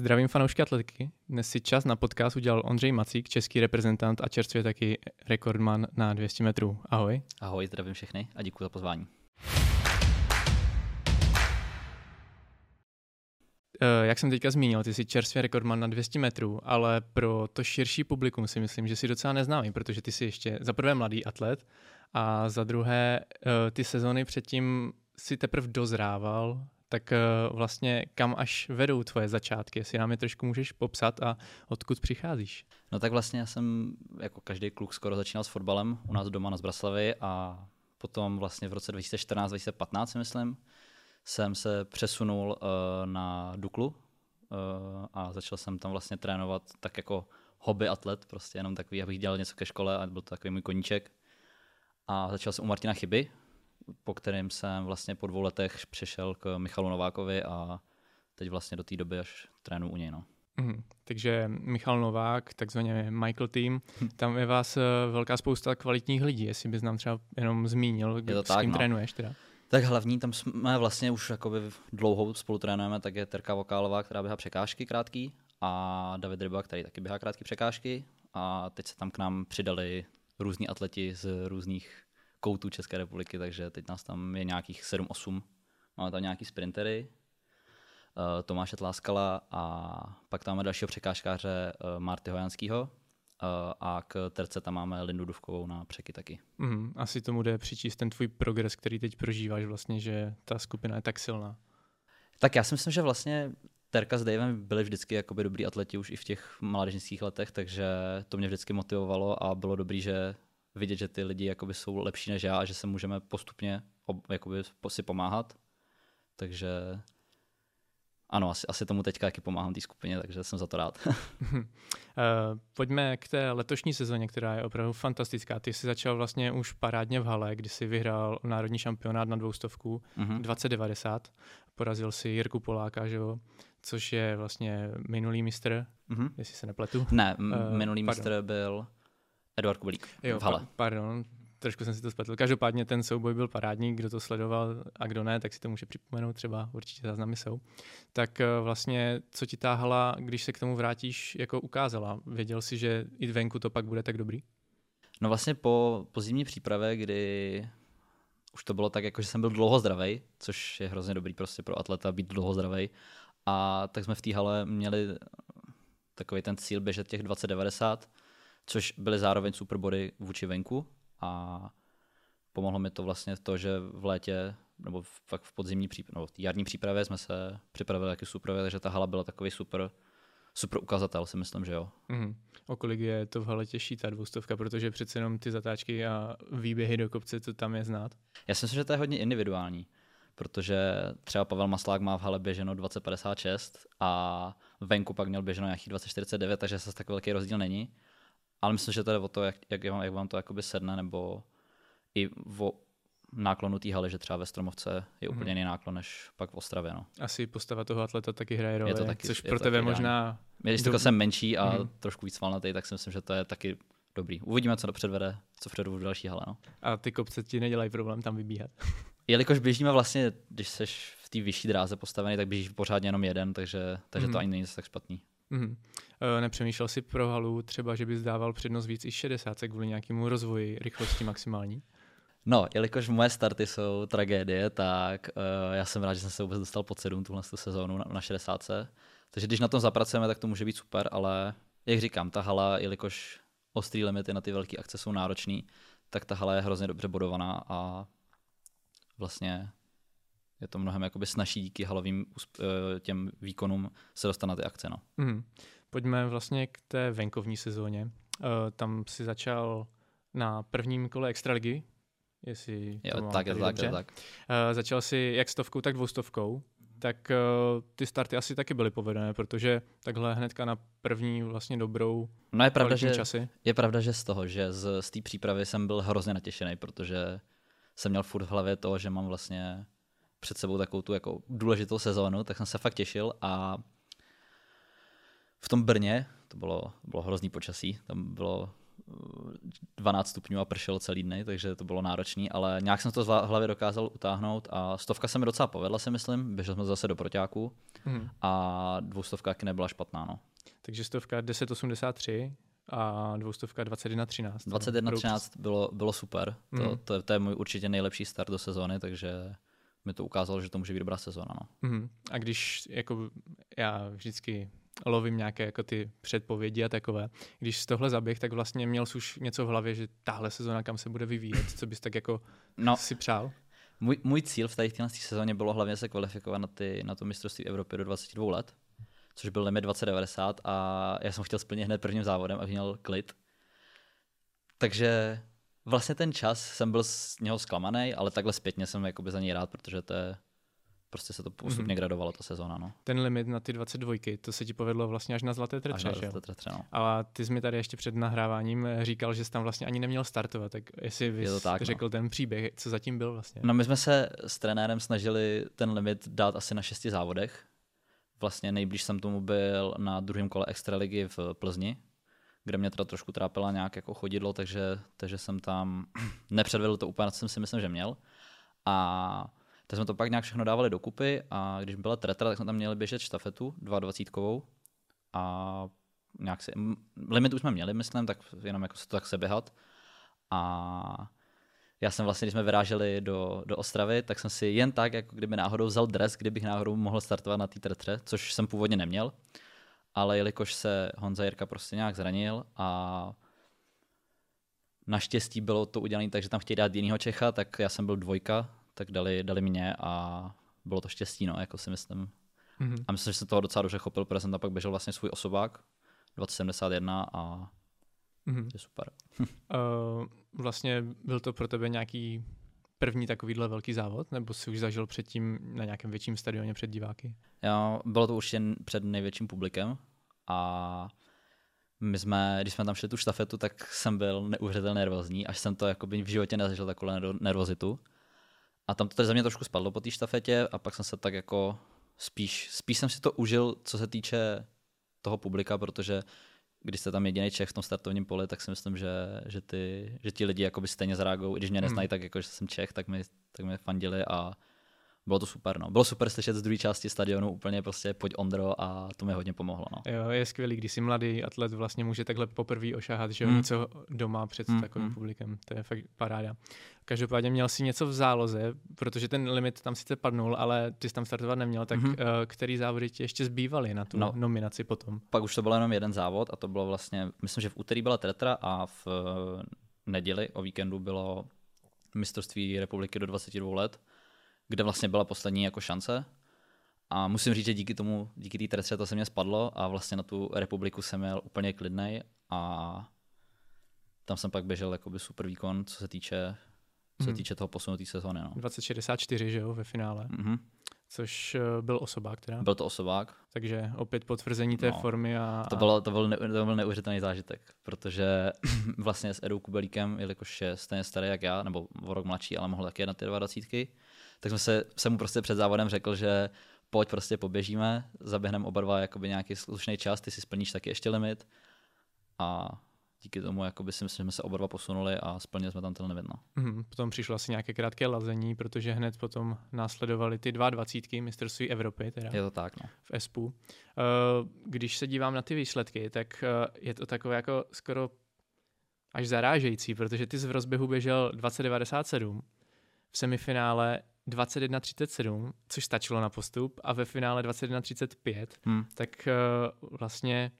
Zdravím fanoušky atletiky. Dnes si čas na podcast udělal Ondřej Macík, český reprezentant a čerstvě taky rekordman na 200 metrů. Ahoj. Ahoj, zdravím všechny a děkuji za pozvání. Jak jsem teďka zmínil, ty jsi čerstvě rekordman na 200 metrů, ale pro to širší publikum si myslím, že jsi docela neznámý, protože ty jsi ještě za prvé mladý atlet a za druhé ty sezony předtím si teprve dozrával, tak vlastně kam až vedou tvoje začátky, jestli nám je trošku můžeš popsat a odkud přicházíš? No tak vlastně já jsem jako každý kluk skoro začínal s fotbalem u nás doma na Zbraslavi a potom vlastně v roce 2014-2015 si myslím, jsem se přesunul na Duklu a začal jsem tam vlastně trénovat tak jako hobby atlet, prostě jenom takový, abych dělal něco ke škole a byl to takový můj koníček. A začal jsem u Martina Chyby, po kterém jsem vlastně po 2 letech přešel k Michalu Novákovi a teď vlastně do té doby až trénuji u něj. No. Takže Michal Novák, takzvaně Michael Team, tam je vás velká spousta kvalitních lidí, jestli bys nám třeba jenom zmínil, s kým trénuješ teda. Tak hlavní, tam jsme vlastně už jakoby dlouho spolu trénujeme, tak je Terka Vokálová, která běhá překážky krátký a David Ryba, který taky běhá krátké překážky a teď se tam k nám přidali různí atleti z různých koutů České republiky, takže teď nás tam je nějakých 7-8. Máme tam nějaký sprintery, Tomáše Tláskala a pak tam máme dalšího překážkáře Marty Hojanskýho a k Terce tam máme Lindu Důvkovou na překy taky. Asi tomu jde přičíst ten tvůj progres, který teď prožíváš vlastně, že ta skupina je tak silná. Tak já si myslím, že vlastně Terka s Davem byli vždycky jakoby dobrý atleti už i v těch mládežnických letech, takže to mě vždycky motivovalo a bylo dobrý, že vidět, že ty lidi jakoby jsou lepší než já a že se můžeme postupně jakoby si pomáhat. Takže ano, asi tomu teďka taky pomáhám té skupině, takže jsem za to rád. Pojďme k té letošní sezóně, která je opravdu fantastická. Ty jsi začal vlastně už parádně v hale, kdy jsi vyhrál národní šampionát na 200 2090. Porazil si Jirku Poláka, že jo? Což je vlastně minulý mistr, jestli se nepletu. Ne, minulý mistr byl Eduard Kubelík v hale. Pardon, trošku jsem si to spletl. Každopádně ten souboj byl parádní, kdo to sledoval a kdo ne, tak si to může připomenout, třeba určitě záznamy jsou. Tak vlastně, co ti ta hala, když se k tomu vrátíš, jako ukázala? Věděl jsi, že i venku to pak bude tak dobrý? No vlastně po zimní přípravě, kdy už to bylo tak, jako že jsem byl dlouho zdravej, což je hrozně dobrý prostě pro atleta být dlouho zdravej. A tak jsme v té hale měli takový ten cíl běžet těch 2090, což byly zároveň superbody vůči venku a pomohlo mi to vlastně to, že v létě nebo fakt v podzimní přípravě, v jarní přípravě jsme se připravili taky super, takže ta hala byla takový super ukazatel, si myslím, že jo. O kolik je to v hale těžší ta 200, protože přece jenom ty zatáčky a výběhy do kopce, to tam je znát? Já si myslím, že to je hodně individuální, protože třeba Pavel Maslák má v hale běženo 20.56 a venku pak měl běženo nějakých 20.49, takže zase tak velký rozdíl není. Ale myslím, že to je o to, jak vám to jakoby sedne, nebo i o náklonu té haly, že třeba ve Stromovce je úplně jiný náklon než pak v Ostravě. No. Asi postava toho atleta taky hraje roli, což pro tebe možná... Když jsem menší a trošku víc valnatý, tak si myslím, že to je taky dobrý. Uvidíme, co předvede v další hale. No. A ty kopce ti nedělají problém tam vybíhat? Jelikož běžíme vlastně, když seš v té vyšší dráze postavený, tak běžíš pořádně jenom jeden, takže to ani není tak špatný. Nepřemýšlel jsi pro halu třeba, že bys dával přednost víc i 60 kvůli nějakému rozvoji rychlosti maximální? No, jelikož moje starty jsou tragédie, tak já jsem rád, že jsem se vůbec dostal pod 7 tuhle sezónu na 60. Takže když na tom zapracujeme, tak to může být super, ale jak říkám, ta hala, jelikož ostrý limity na ty velké akce jsou náročný, tak ta hala je hrozně dobře bodovaná a vlastně je to mnohem jakoby snažší díky halovým těm výkonům se dostat na ty akce. No. Pojďme vlastně k té venkovní sezóně. Tam si začal na prvním kole extraligy, jestli to mám tady dobře. Tak. Začal si jak 100, tak 200, tak ty starty asi taky byly povedené, protože takhle hnedka na první vlastně dobrou kvalitní časy. Je pravda, že z té přípravy jsem byl hrozně natěšený, protože jsem měl furt v hlavě to, že mám vlastně před sebou takovou tu jako důležitou sezónu, tak jsem se fakt těšil a v tom Brně, to bylo hrozný počasí, tam bylo 12 stupňů a pršelo celý dny, takže to bylo náročný, ale nějak jsem to z hlavy dokázal utáhnout a 100 se mi docela povedla, si myslím, běžel jsme zase do proťáku a 200 nebyla špatná. No. Takže 100 10:83 a 200 21:13. 21:13 bylo super, to je můj určitě nejlepší start do sezóny, takže mi to ukázalo, že to může být dobrá sezóna. No. A když jako já vždycky lovím nějaké jako ty předpovědi a takové. Když z tohle zaběh, tak vlastně měl jsi už něco v hlavě, že tahle sezóna kam se bude vyvíjet, co bys tak jako si přál? Můj cíl v této sezóně bylo hlavně se kvalifikovat na to mistrovství Evropy do 22 let, což byl limit 2090 a já jsem chtěl splnit hned prvním závodem, abych měl klid. Takže vlastně ten čas jsem byl z něho zklamaný, ale takhle zpětně jsem jakoby za něj rád, protože to je prostě se to postupně gradovalo ta sezóna. No. Ten limit na ty 22, to se ti povedlo vlastně až na Zlaté Tretře. No. Ale ty jsi mi tady ještě před nahráváním říkal, že jsi tam vlastně ani neměl startovat, tak jestli bys řekl ten příběh, co zatím byl vlastně. No my jsme se s trenérem snažili ten limit dát asi na 6 závodech. Vlastně nejblíž jsem tomu byl na druhém kole extraligy v Plzni, kde mě teda trošku trápila nějak jako chodidlo, takže jsem tam nepředvedl to úplně, co jsem si myslím, že měl. A tak jsme to pak nějak všechno dávali dokupy a když byla tretra, tak jsme tam měli běžet štafetu 22 a nějak si, limit už jsme měli, myslím, tak jenom jako se to tak seběhat. A já jsem vlastně, když jsme vyráželi do Ostravy, tak jsem si jen tak, jako kdyby náhodou vzal dres, kdybych náhodou mohl startovat na té tretře, což jsem původně neměl, ale jelikož se Honza Jirka prostě nějak zranil a naštěstí bylo to udělané tak, že tam chtějí dát jinýho Čecha, tak já jsem byl 2, tak dali mě a bylo to štěstí, no, jako si myslím. A myslím, že jsem toho docela dobře chopil, protože jsem tam pak běžel vlastně svůj osobák 2071 a je super. Vlastně byl to pro tebe nějaký první takovýhle velký závod, nebo jsi už zažil předtím na nějakém větším stadioně před diváky? Jo, bylo to určitě před největším publikem a když jsme tam šli tu štafetu, tak jsem byl neuvěřitelně nervózní, až jsem to jakoby v životě nezažil takovou nervozitu. A tam to tady za mě trošku spadlo po té štafetě a pak jsem se tak jako spíš jsem si to užil, co se týče toho publika, protože když jste tam jediný Čech v tom startovním poli, tak si myslím, že ti lidi jakoby stejně zareagují, i když mě neznají tak jako, že jsem Čech, tak mi fandili a bylo to super. No. Bylo super slyšet z druhé části stadionu úplně prostě pojď Ondro a to mi hodně pomohlo. No. Jo, je skvělý, když si mladý atlet vlastně může takhle poprvé ošahat, že něco doma před takovým publikem. To je fakt paráda. Každopádně měl si něco v záloze, protože ten limit tam sice padnul, ale ty jsi tam startovat neměl, tak který závody ti ještě zbývaly na tu nominaci potom? Pak už to byl jenom jeden závod a to bylo vlastně, myslím, že v úterý byla tretra a v neděli o víkendu bylo mistrovství republiky do 22 let. Kde vlastně byla poslední jako šance. A musím říct, že díky té tretře to se mě spadlo a vlastně na tu republiku jsem jel úplně klidnej a tam jsem pak běžel jakoby super výkon, co se týče toho posunutý sezóny. No. 20:64, že jo, ve finále. Což byl osobák teda. Byl to osobák. Takže opět potvrzení té formy. To byl neuvěřitelný zážitek, protože vlastně s Edou Kubelíkem, jelikož je stejně starý jak já, nebo o rok mladší, ale mohl taky jet na ty 22, tak jsem mu prostě před závodem řekl, že pojď prostě poběžíme, zaběhneme oba dva jakoby nějaký slušný čas, ty si splníš taky ještě limit a díky tomu jakoby si myslím, že jsme se oba dva posunuli a splnili jsme tam ten limit. No. Potom přišlo asi nějaké krátké lazení, protože hned potom následovaly ty 22 mistrovství Evropy. Teda je to tak, no. V Espů. Když se dívám na ty výsledky, tak je to takové jako skoro až zarážející, protože ty jsi v rozběhu běžel 20:97, v semifinále 21:37, což stačilo na postup, a ve finále 21:35, tak vlastně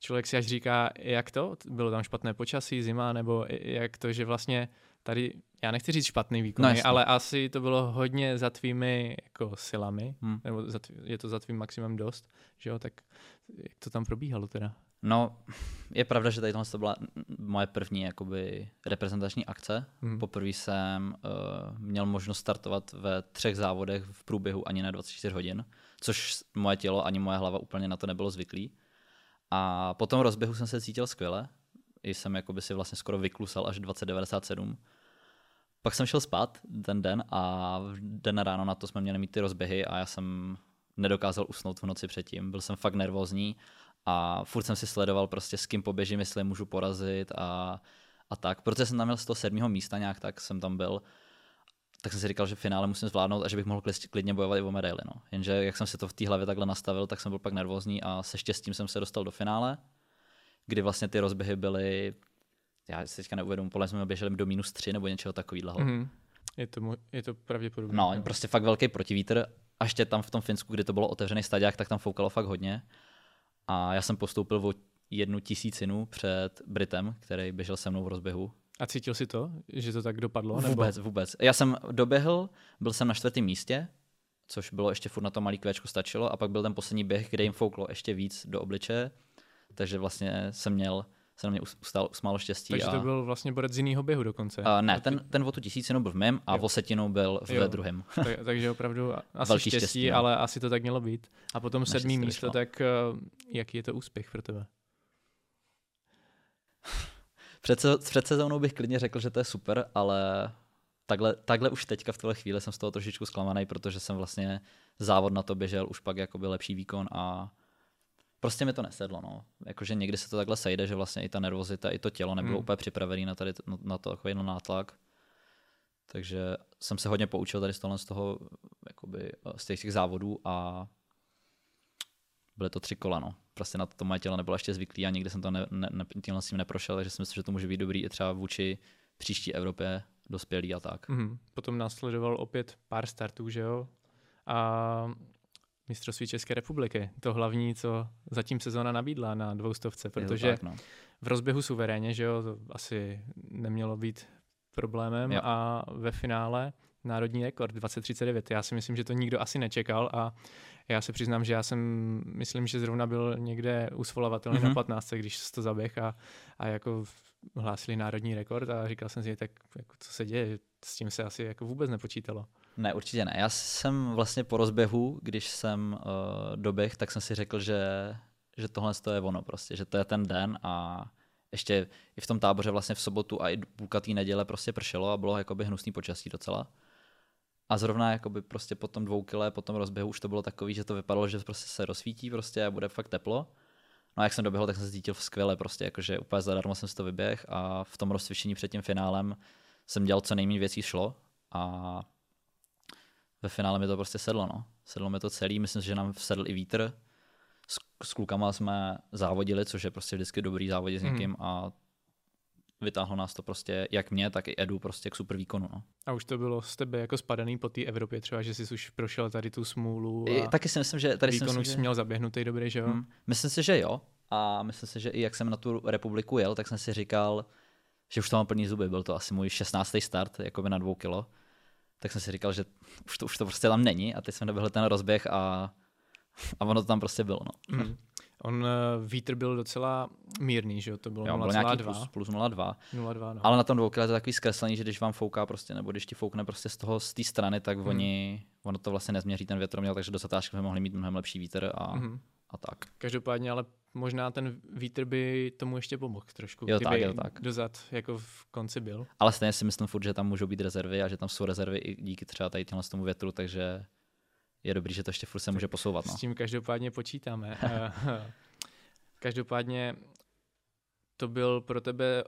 člověk si až říká, jak to? Bylo tam špatné počasí, zima, nebo jak to, že vlastně tady, já nechci říct špatný výkon, ale asi to bylo hodně za tvými jako silami, nebo je to za tvým maximem dost, že jo, tak jak to tam probíhalo teda? No, je pravda, že tady to byla moje první jakoby reprezentační akce. Poprvé jsem měl možnost startovat ve 3 závodech v průběhu ani na 24 hodin, což moje tělo ani moje hlava úplně na to nebylo zvyklý. A po tom rozběhu jsem se cítil skvěle. I jsem jakoby si vlastně skoro vyklusal až 20:97. Pak jsem šel spát ten den a den ráno na to jsme měli mít ty rozběhy a já jsem nedokázal usnout v noci předtím. Byl jsem fakt nervózní a furt jsem si sledoval prostě s kým poběžím, jestli můžu porazit a tak. Protože jsem tam měl z toho 7. místa nějak, tak jsem tam byl. Tak jsem si říkal, že v finále musím zvládnout a že bych mohl klidně bojovat i o medaili. No. Jenže jak jsem si to v té hlavě takhle nastavil, tak jsem byl pak nervózní a se štěstím jsem se dostal do finále, kdy vlastně ty rozběhy byly, já si teďka neuvědomuji, podle jsme běželi do -3 nebo něčeho takového. Mm-hmm. Je to pravděpodobné. No, prostě fakt velký protivítr. A ještě tam v tom Finsku, kdy to bylo otevřený stadiák, tak tam foukalo fakt hodně. A já jsem postoupil o 1/1000 před Britem, který běžel se mnou v rozběhu. A cítil si to, že to tak dopadlo? Vůbec. Já jsem doběhl, byl jsem na 4. místě, což bylo ještě furt na to malý kvěčku stačilo, a pak byl ten poslední běh, kde jim fouklo ještě víc do obličeje, takže vlastně se na mě usmálo štěstí. Takže to byl vlastně borec z jiného běhu dokonce. Ne, ten o tu 1000 byl v mém a o 1/1000 byl ve druhém. Takže opravdu asi velký štěstí, no. Ale asi to tak mělo být. A potom 7. místo, tak jaký je to úspěch pro tebe? Před sezónou bych klidně řekl, že to je super, ale takhle už teďka v téhle chvíli jsem z toho trošičku zklamaný, protože jsem vlastně závod na to běžel už pak jakoby lepší výkon a prostě mi to nesedlo. No. Jakože někdy se to takhle sejde, že vlastně i ta nervozita, i to tělo nebylo úplně připravené na to takový nátlak. Takže jsem se hodně poučil tady z toho jakoby, z těch závodů a byly to 3 kola. No. Prostě na to moje tělo nebylo ještě zvyklý a nikdy jsem to tímhle s tím neprošel, takže si myslím, že to může být dobrý i třeba vůči příští Evropě dospělý a tak. Mm-hmm. Potom následoval opět pár startů, že jo? A mistrovství České republiky, to hlavní, co zatím sezóna nabídla na 200, protože tak, no. V rozběhu suverénně, že jo, to asi nemělo být problémem jo. A ve finále národní rekord 2:39. Já si myslím, že to nikdo asi nečekal a já se přiznám, že já jsem, myslím, že zrovna byl někde u Svolavatelny na 15, když to zaběh a jako hlásili národní rekord a říkal jsem si, tak jako, co se děje, s tím se asi jako vůbec nepočítalo. Ne, určitě ne. Já jsem vlastně po rozběhu, když jsem doběh, tak jsem si řekl, že tohle je ono prostě, že to je ten den a ještě i v tom táboře vlastně v sobotu a i půlka té neděle prostě pršelo a bylo jakoby hnusný počasí docela. A zrovna jakoby prostě po tom 2 kile, po tom rozběhu už to bylo takový, že to vypadalo, že prostě se rozsvítí prostě a bude fakt teplo. No a jak jsem doběhl, tak jsem se cítil skvěle prostě, jakože úplně zadarmo jsem si to vyběhl a v tom rozcvičení před tím finálem jsem dělal co nejméně věcí šlo a ve finále mi to prostě sedlo, no. Sedlo mi to celý, myslím si, že nám sedl i vítr. S klukama jsme závodili, což je prostě vždycky dobrý závodit s někým a vytáhlo nás to prostě jak mě, tak i Edu prostě k super výkonu. No. A už to bylo z tebe jako spadaný po té Evropě třeba, že jsi už prošel tady tu smůlu a taky si myslím, že tady výkon už jsi měl zaběhnutý dobrý, že jo? Myslím si, že jo a myslím si, že i jak jsem na tu republiku jel, tak jsem si říkal, že už to mám plný zuby, byl to asi můj 16. start jakoby na 2 kilo, tak jsem si říkal, že už to prostě tam není a teď jsem doběhl ten rozběh a ono to tam prostě bylo. No. On vítr byl docela mírný, že jo? To bylo 0,2. Plus 0,2. No. Ale na tom 2 kile to je takový zkreslený, že když vám fouká prostě, nebo když ti foukne prostě z té strany, tak ono to vlastně nezměří ten větroměr, takže do zatáčky jsme mohli mít mnohem lepší vítr a tak. Každopádně, ale možná ten vítr by tomu ještě pomohl trošku, kdyby dozad jako v konci byl. Ale stejně si myslím furt, že tam můžou být rezervy a že tam jsou rezervy i díky třeba tady tomu větru, takže je dobrý, že to ještě furt se může posouvat. No. S tím každopádně počítáme. Každopádně to byl pro tebe,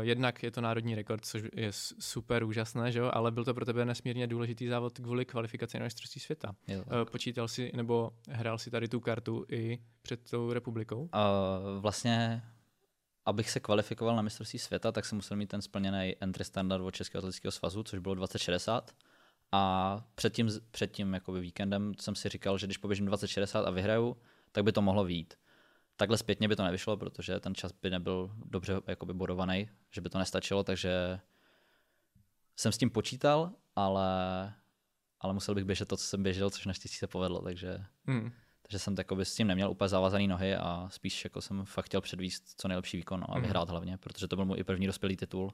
jednak je to národní rekord, což je super úžasné, že? Ale byl to pro tebe nesmírně důležitý závod kvůli kvalifikaci na mistrovství světa. Počítal jsi nebo hrál si tady tu kartu i před tou republikou? Vlastně, abych se kvalifikoval na mistrovství světa, tak jsem musel mít ten splněný entry standard od Českého atletického svazu, což bylo 2060. A před tím jakoby víkendem jsem si říkal, že když poběžím 2060 a vyhraju, tak by to mohlo vyjít. Takhle zpětně by to nevyšlo, protože ten čas by nebyl dobře jakoby bodovaný, že by to nestačilo, takže jsem s tím počítal, ale musel bych běžet to, co jsem běžel, což naštěstí se povedlo, takže jsem jakoby s tím neměl úplně zavázaný nohy a spíš jako jsem fakt chtěl předvést co nejlepší výkon a vyhrát hlavně, protože to byl můj i první dospělý titul.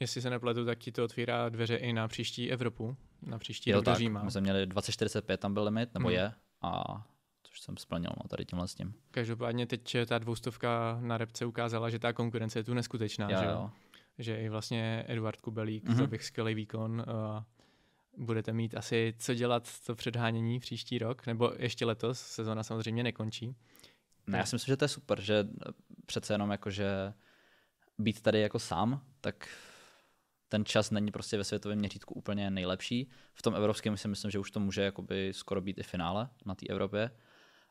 Jestli se nepletu, tak ti to otvírá dveře i na příští Evropu, na příští rok do Říma. My jsme měli 2045, tam byl limit, nebo je, a což jsem splnil no, tady tímhle s tím. Každopádně teď ta 200 na repce ukázala, že ta konkurence je tu neskutečná, jo. Že i vlastně Eduard Kubelík, to bych skvělý výkon, budete mít asi co dělat to předhánění příští rok, nebo ještě letos, sezona samozřejmě nekončí. Ne, já si myslím, že to je super, že přece jenom jakože být tady jako sám, tak ten čas není prostě ve světovém měřítku úplně nejlepší. V tom evropském si myslím, že už to může jakoby skoro být i finále na té Evropě.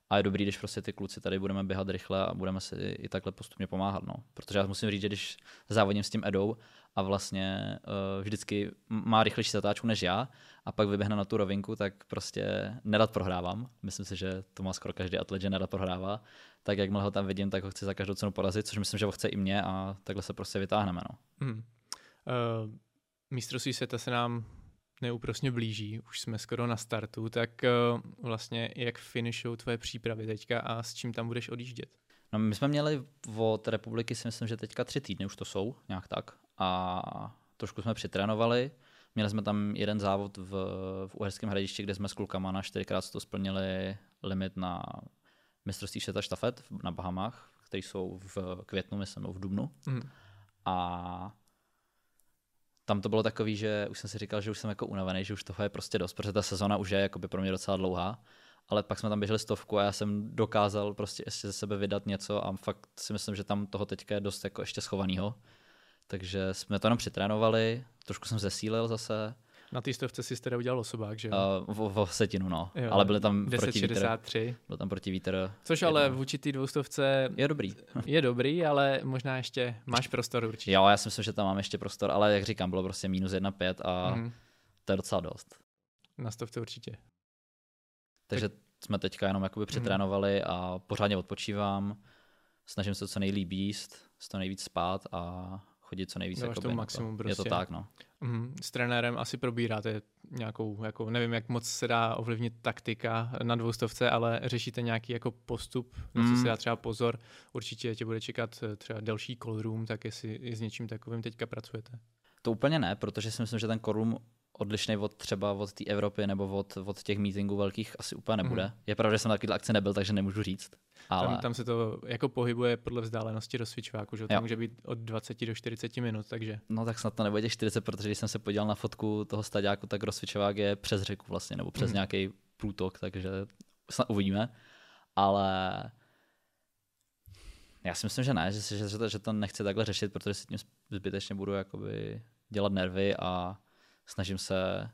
A je dobrý, když prostě ty kluci tady budeme běhat rychle a budeme si i takhle postupně pomáhat. No. Protože já musím říct, že když závodím s tím Edou a vlastně vždycky má rychlejší zatáčku než já a pak vyběhne na tu rovinku, tak prostě nerad prohrávám. Myslím si, že to má skoro každý atlet, že nerad prohrává. Tak jakmile ho tam vidím, tak ho chci za každou cenu porazit, což myslím, že ho chce i mě a takhle se prostě vytáhneme. No. Mistrovství světa se nám neúprosně blíží, už jsme skoro na startu, tak vlastně jak finišou tvoje přípravy teďka a s čím tam budeš odjíždět? No, my jsme měli od republiky, si myslím, že teďka 3 týdny už to jsou, nějak tak, a trošku jsme přitrénovali, měli jsme tam jeden závod v Uherském Hradišti, kde jsme s klukama na 4x100 splnili limit na mistrovství světa štafet na Bahamách, které jsou v květnu, myslím, v dubnu. A tam to bylo takový, že už jsem si říkal, že už jsem jako unavený, že už toho je prostě dost, protože ta sezona už je jakoby pro mě docela dlouhá, ale pak jsme tam běželi 100 a já jsem dokázal prostě ještě ze sebe vydat něco a fakt si myslím, že tam toho teďka je dost jako ještě schovanýho, takže jsme to jenom přitrénovali, trošku jsem zesílil zase. Na té stovce jsi teda udělal osobák, že jo? V setinu, no. Jo, ale byly tam 10,63. Byl tam protivítr. Což ale v určitý 200 je dobrý. Je dobrý, ale možná ještě máš prostor určitě. Jo, já si myslím, že tam mám ještě prostor, ale jak říkám, bylo prostě -1,5 a to je docela dost. Na stovce určitě. Takže jsme teďka jenom jakoby přetrénovali a pořádně odpočívám. Snažím se co nejlíp jíst, co nejvíc spát a chodit co nejvíc. Dáváš tomu maximum prostě. Je to tak, no. S trenérem asi probíráte nějakou, jako, nevím, jak moc se dá ovlivnit taktika na 200, ale řešíte nějaký jako postup, na co se dá třeba pozor. Určitě tě bude čekat třeba delší call room, tak jestli s něčím takovým teďka pracujete. To úplně ne, protože si myslím, že ten call room odlišný od třeba od té Evropy nebo od těch meetingů velkých asi úplně nebude. Je pravda, že jsem na takovýhle akci nebyl, takže nemůžu říct. Ale tam se to jako pohybuje podle vzdálenosti do svičváku, že to může být od 20 do 40 minut, takže. No tak snad to nebude těch 40, protože když jsem se podíval na fotku toho staďáku, tak rozsvičovák je přes řeku vlastně, nebo přes nějaký průtok, takže snad uvidíme. Ale já si myslím, že ne, že to nechci takhle řešit, protože si tím zbytečně budu jakoby dělat nervy a snažím se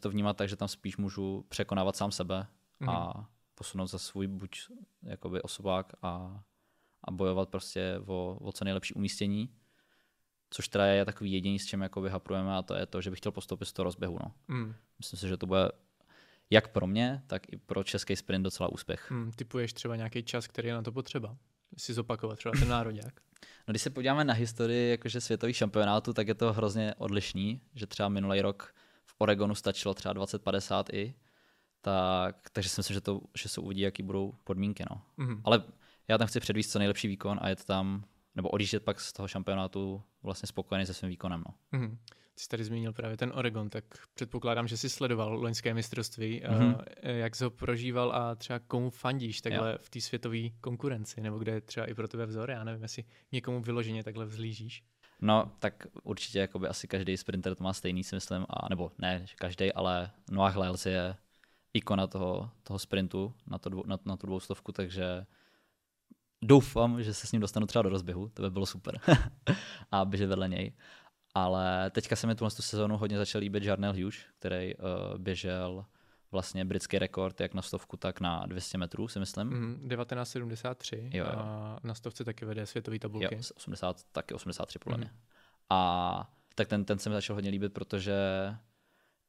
to vnímat tak, že tam spíš můžu překonávat sám sebe a posunout za svůj buď jakoby osobák a bojovat prostě o co nejlepší umístění, což teda je takový jediný, s čím jakoby haprujeme, a to je to, že bych chtěl postoupit z toho rozběhu. No. Myslím si, že to bude jak pro mě, tak i pro český sprint docela úspěch. Typuješ třeba nějaký čas, který je na to potřeba? Si zopakovat třeba ten národňák? No, když se podíváme na historii jakože světových šampionátů, tak je to hrozně odlišný, že třeba minulý rok v Oregonu stačilo třeba 20-50 i, takže si myslím, že se uvidí, jaký budou podmínky. No. Ale já tam chci předvést co nejlepší výkon a jet tam, nebo odjíždět pak z toho šampionátu vlastně spokojený se svým výkonem. No. Ty jsi tady zmínil právě ten Oregon, tak předpokládám, že jsi sledoval loňské mistrovství, jak jsi ho prožíval a třeba komu fandíš takhle v té světové konkurenci, nebo kde je třeba i pro tebe vzor, já nevím, jestli někomu vyloženě takhle vzlížíš. No tak určitě jakoby asi každý sprinter to má stejný, si myslím, a, nebo ne každý, ale Noah Lyles je ikona toho sprintu na tu 200, takže doufám, že se s ním dostanu třeba do rozběhu, to by bylo super a běžet vedle něj. Ale teďka se mi tuhle sezónu hodně začal líbit Jarnel Hughes, který běžel vlastně britský rekord jak na 100, tak na 200 metrů, si myslím. 1973 a na 100 taky vede světový tabulky. Jo, 80, taky 83 podle mě. A tak ten se mi začal hodně líbit, protože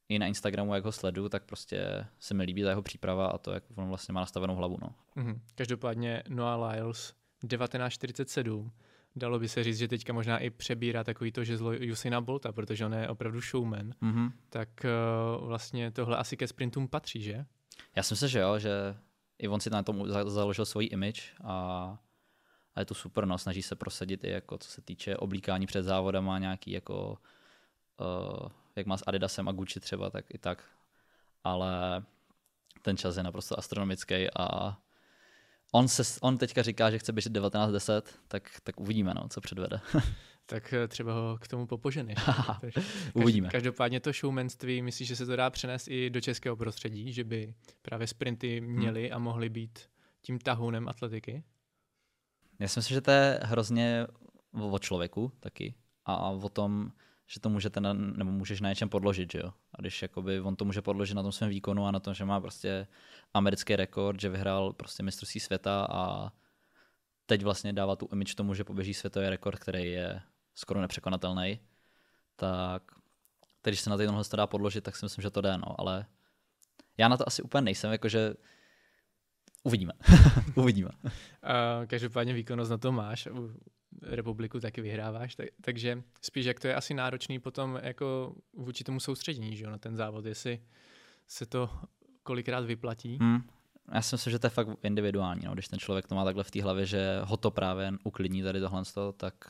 i na Instagramu, jak ho sleduju, tak prostě se mi líbí ta jeho příprava a to, jak on vlastně má nastavenou hlavu. No. Každopádně Noah Lyles 1947. Dalo by se říct, že teďka možná i přebírá takový to žezlo Usaina Bolta, protože on je opravdu showman. Tak vlastně tohle asi ke sprintům patří, že? Já si myslím, že jo, že i on si na tom založil svoji image a je to super, no, snaží se prosadit i jako co se týče oblíkání před závodama, nějaký jako, jak má s Adidasem a Gucci třeba, tak i tak. Ale ten čas je naprosto astronomický a on teďka říká, že chce běžet 19:10, tak uvidíme, no, co předvede. Tak třeba ho k tomu popoženy. Uvidíme. Každopádně to showmanství, myslím, že se to dá přenést i do českého prostředí, že by právě sprinty měly a mohly být tím tahounem atletiky? Já si myslím, že to je hrozně o člověku taky a o tom, že to můžete nebo můžeš na něčem podložit, že jo. A když jakoby on to může podložit na tom svém výkonu a na tom, že má prostě americký rekord, že vyhrál prostě mistrovství světa a teď vlastně dává tu image tomu, že poběží světový rekord, který je skoro nepřekonatelný, tak teď, když se na tenhle dá podložit, tak si myslím, že to jde, no, ale já na to asi úplně nejsem, jakože uvidíme, uvidíme. Každopádně výkonnost na to máš, republiku taky vyhráváš, takže spíš jak to je asi náročný potom jako vůči tomu soustředění, že jo, na ten závod, jestli se to kolikrát vyplatí. Já si myslím, že to je fakt individuální, no. Když ten člověk to má takhle v té hlavě, že ho to právě uklidní tady tohle,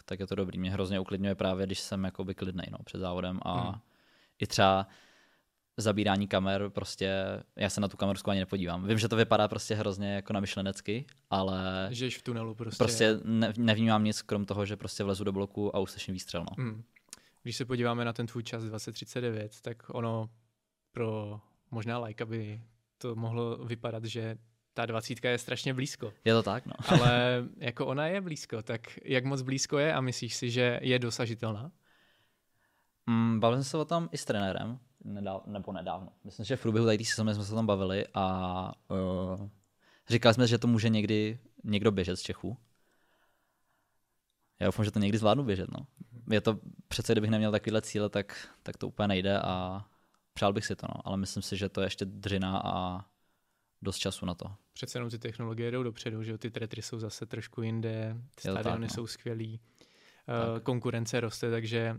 tak je to dobrý. Mě hrozně uklidňuje právě, když jsem jakoby klidnej, no, před závodem a i třeba zabírání kamer, prostě já se na tu kameru ani nepodívám. Vím, že to vypadá prostě hrozně jako na myšlenecky, ale žiješ v tunelu prostě. Prostě nevnímám nic krom toho, že prostě vlezu do bloku a uslyším výstřel, no. Když se podíváme na ten tvůj čas 2:39, tak ono pro možná like, aby to mohlo vypadat, že ta 20 je strašně blízko. Je to tak, no. Ale jako ona je blízko, tak jak moc blízko je a myslíš si, že je dosažitelná? Bavil jsem se o tom i s trenérem, nedávno. Myslím, že v průběhu tady sezóny jsme se tam bavili a říkali jsme, že to může někdy někdo běžet z Čechů. Já doufám, že to někdy zvládnu běžet, no. Je to přece, kdybych neměl takovýhle cíle, tak to úplně nejde a přál bych si to, no, ale myslím si, že to je ještě dřina a dost času na to. Přece jenom ty technologie jdou dopředu, že jo? Ty tretry jsou zase trošku jinde, stadiony no. Jsou skvělý, konkurence roste, takže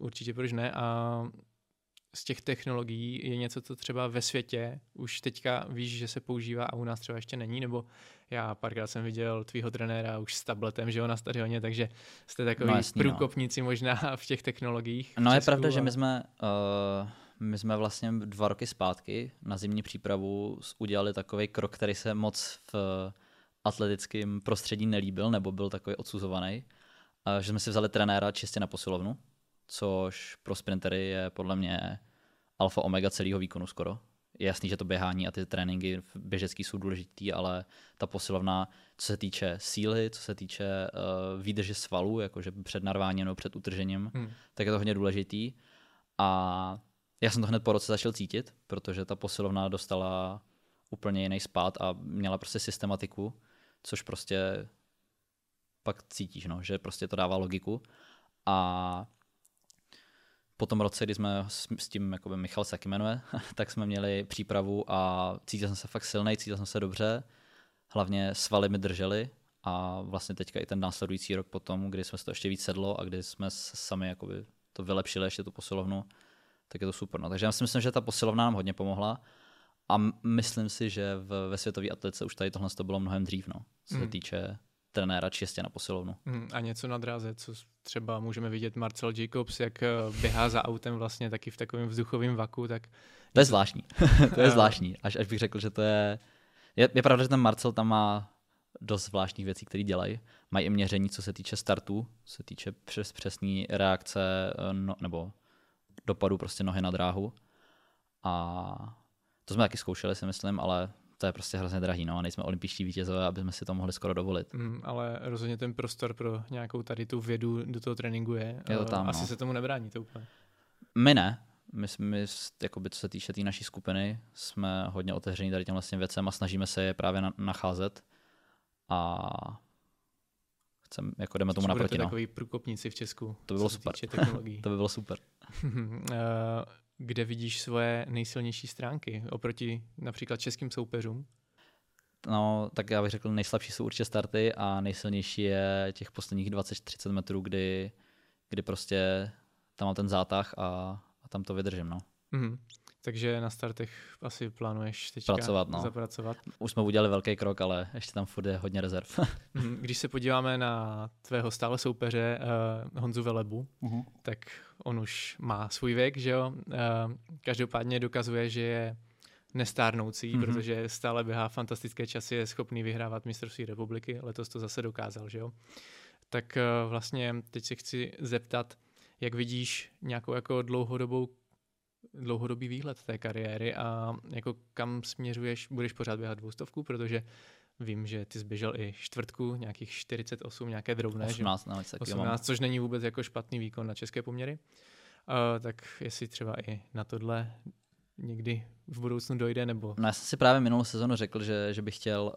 určitě proč ne. A z těch technologií je něco, co třeba ve světě už teďka víš, že se používá a u nás třeba ještě není, nebo já párkrát jsem viděl tvýho trenéra už s tabletem, že jo, na stadioně, takže jste takový průkopníci možná v těch technologiích. No je pravda, že my jsme vlastně 2 roky zpátky na zimní přípravu udělali takový krok, který se moc v atletickém prostředí nelíbil, nebo byl takový odsuzovaný, že jsme si vzali trenéra čistě na posilovnu, což pro sprintery je podle mě alfa omega celého výkonu skoro. Je jasný, že to běhání a ty tréninky běžecký jsou důležitý, ale ta posilovna, co se týče síly, co se týče výdrže svalů, jakože před narváním nebo před utržením, tak je to hodně důležitý. A já jsem to hned po roce začal cítit, protože ta posilovna dostala úplně jiný spád a měla prostě systematiku, což prostě pak cítíš, no, že prostě to dává logiku. A po tom roce, kdy jsme s tím, jakoby Michal se taky jmenuje, tak jsme měli přípravu a cítil jsem se fakt silnej, cítil jsem se dobře, hlavně svaly mi držely a vlastně teďka i ten následující rok potom, kdy jsme se to ještě víc sedlo a kdy jsme sami jakoby to vylepšili, ještě tu posilovnu, tak je to super. No. Takže já si myslím, že ta posilovna nám hodně pomohla a myslím si, že ve světové atletice už tady tohle to bylo mnohem dřív, no, co se týče trenéra čistě na posilovnu. A něco na dráze, co třeba můžeme vidět Marcel Jacobs, jak běhá za autem vlastně taky v takovém vzduchovém vaku. Tak to je zvláštní. To je zvláštní. Až bych řekl, že to je pravda, že ten Marcel tam má dost zvláštních věcí, které dělají. Mají i měření, co se týče startu, co se týče přesné reakce nebo dopadu prostě nohy na dráhu. A to jsme taky zkoušeli, si myslím, ale to je prostě hrozně drahý, no, a nejsme olympijští vítězové, aby jsme si to mohli skoro dovolit. Ale rozhodně ten prostor pro nějakou tady tu vědu do toho tréninku je to tam, asi no. Se tomu nebrání to úplně. My ne. My jakoby, co se týče té naší skupiny, jsme hodně otevření tady těm vlastně věcem a snažíme se je právě nacházet a jako jdeme tomu naproti. Budete takový průkopníci v Česku. To by bylo super. To by bylo super. Kde vidíš svoje nejsilnější stránky oproti například českým soupeřům? No, tak já bych řekl, nejslabší jsou určitě starty a nejsilnější je těch posledních 20-30 metrů, kdy prostě tam mám ten zátah a tam to vydržím. No. Takže na startech asi plánuješ teďka zapracovat. Už jsme udělali velký krok, ale ještě tam furt je hodně rezerv. Když se podíváme na tvého stále soupeře Honzu Velebu, tak on už má svůj věk, že jo? Každopádně dokazuje, že je nestárnoucí, protože stále běhá fantastické časy, je schopný vyhrávat mistrovství republiky, letos to zase dokázal, že jo? Tak vlastně teď se chci zeptat, jak vidíš nějakou jako dlouhodobý výhled té kariéry a jako kam směřuješ, budeš pořád běhat 200, protože Vím, že ty zběžel i čtvrtku, nějakých 48, nějaké drobné. 18, což není vůbec jako špatný výkon na české poměry. Tak jestli třeba i na tohle někdy v budoucnu dojde, nebo... No já jsem si právě minulou sezonu řekl, že bych chtěl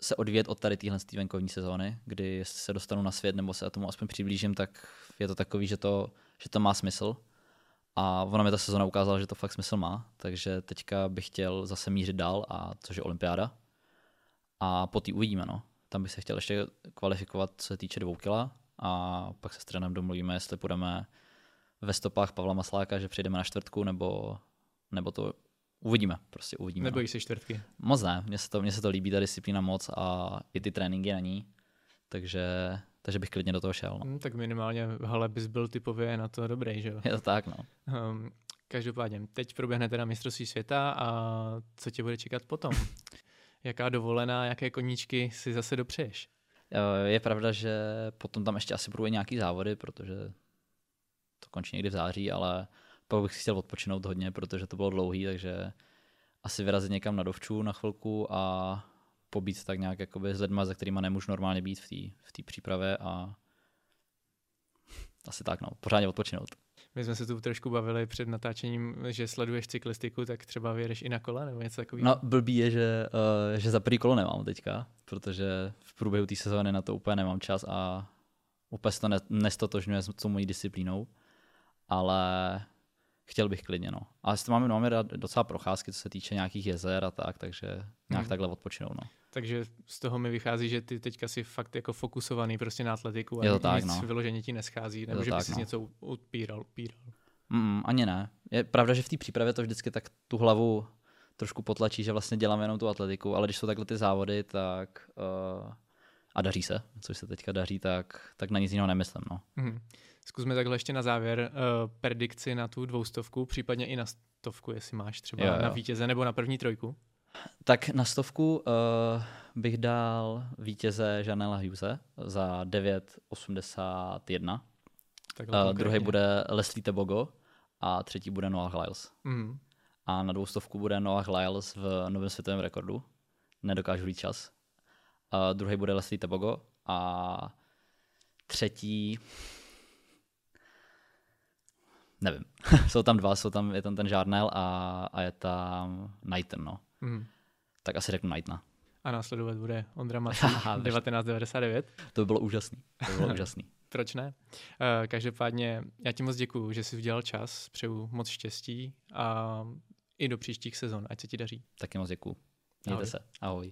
se odvíjet od tady téhle venkovní sezóny, kdy jestli se dostanu na svět nebo se tomu aspoň přiblížím, tak je to takový, že to má smysl. A ona mi ta sezona ukázala, že to fakt smysl má, takže teďka bych chtěl zase mířit dál, a což je olympiáda. A po té uvidíme, no. Tam bych se chtěl ještě kvalifikovat, co se týče 2 kila, a pak se s trenem domluvíme, jestli půjdeme ve stopách Pavla Masláka, že přijdeme na čtvrtku, nebo to uvidíme, prostě uvidíme. Nebojíš se čtvrtky? Moc ne, mně se to líbí, ta disciplína moc a i ty tréninky na ní, takže bych klidně do toho šel. No. Tak minimálně v hale bys byl typově na to dobrý, že jo? Je to tak, no. Každopádně, teď proběhne teda mistrovství světa a co tě bude čekat potom? Jaká dovolená, jaké koníčky si zase dopřeješ? Je pravda, že potom tam ještě asi budou nějaký závody, protože to končí někdy v září, ale pak bych si chtěl odpočinout hodně, protože to bylo dlouhý, takže asi vyrazit někam na Dovču na chvilku a pobít tak nějak jakoby s lidma, za kterýma nemůžu normálně být v té přípravě, a asi tak, no, pořádně odpočinout. My jsme se tu trošku bavili před natáčením, že sleduješ cyklistiku, tak třeba vyjedeš i na kole nebo něco takového? No blbý je, že za první kolo nemám teďka, protože v průběhu té sezóny na to úplně nemám čas a úplně se to nestotožňuje s tou mojí disciplínou, ale chtěl bych klidně, no. Ale s tím máme docela procházky, co se týče nějakých jezer a tak, takže nějak takhle odpočinou, no. Takže z toho mi vychází, že ty teďka jsi fakt jako fokusovaný prostě na atletiku a vyloženě ti neschází, nebo že bys si něco upíral. Ani ne. Je pravda, že v té přípravě to vždycky tak tu hlavu trošku potlačí, že vlastně dělám jenom tu atletiku, ale když jsou takhle ty závody, tak a daří se, což se teďka daří, tak na nic jiného nemyslím, no. Zkusme takhle ještě na závěr predikci na tu 200, případně i na 100, jestli máš třeba jo. Na vítěze nebo na první trojku. Tak na 100 bych dal vítěze Jarnela Hughese za 9,81. Druhý bude Leslie Tebogo a třetí bude Noah Lyles. A na 200 bude Noah Lyles v novém světovém rekordu. Nedokážu říct čas. Druhý bude Leslie Tebogo a třetí... Nevím. Jsou tam dva, je tam ten Jarnel a je tam Knighton, no. Tak asi řeknu Knightona. A následovat bude Ondra Macík 1999. To by bylo úžasný. Proč ne? Každopádně já ti moc děkuju, že jsi udělal čas, přeju moc štěstí a i do příštích sezon, ať se ti daří. Taky moc děkuju. Mějte se. Ahoj.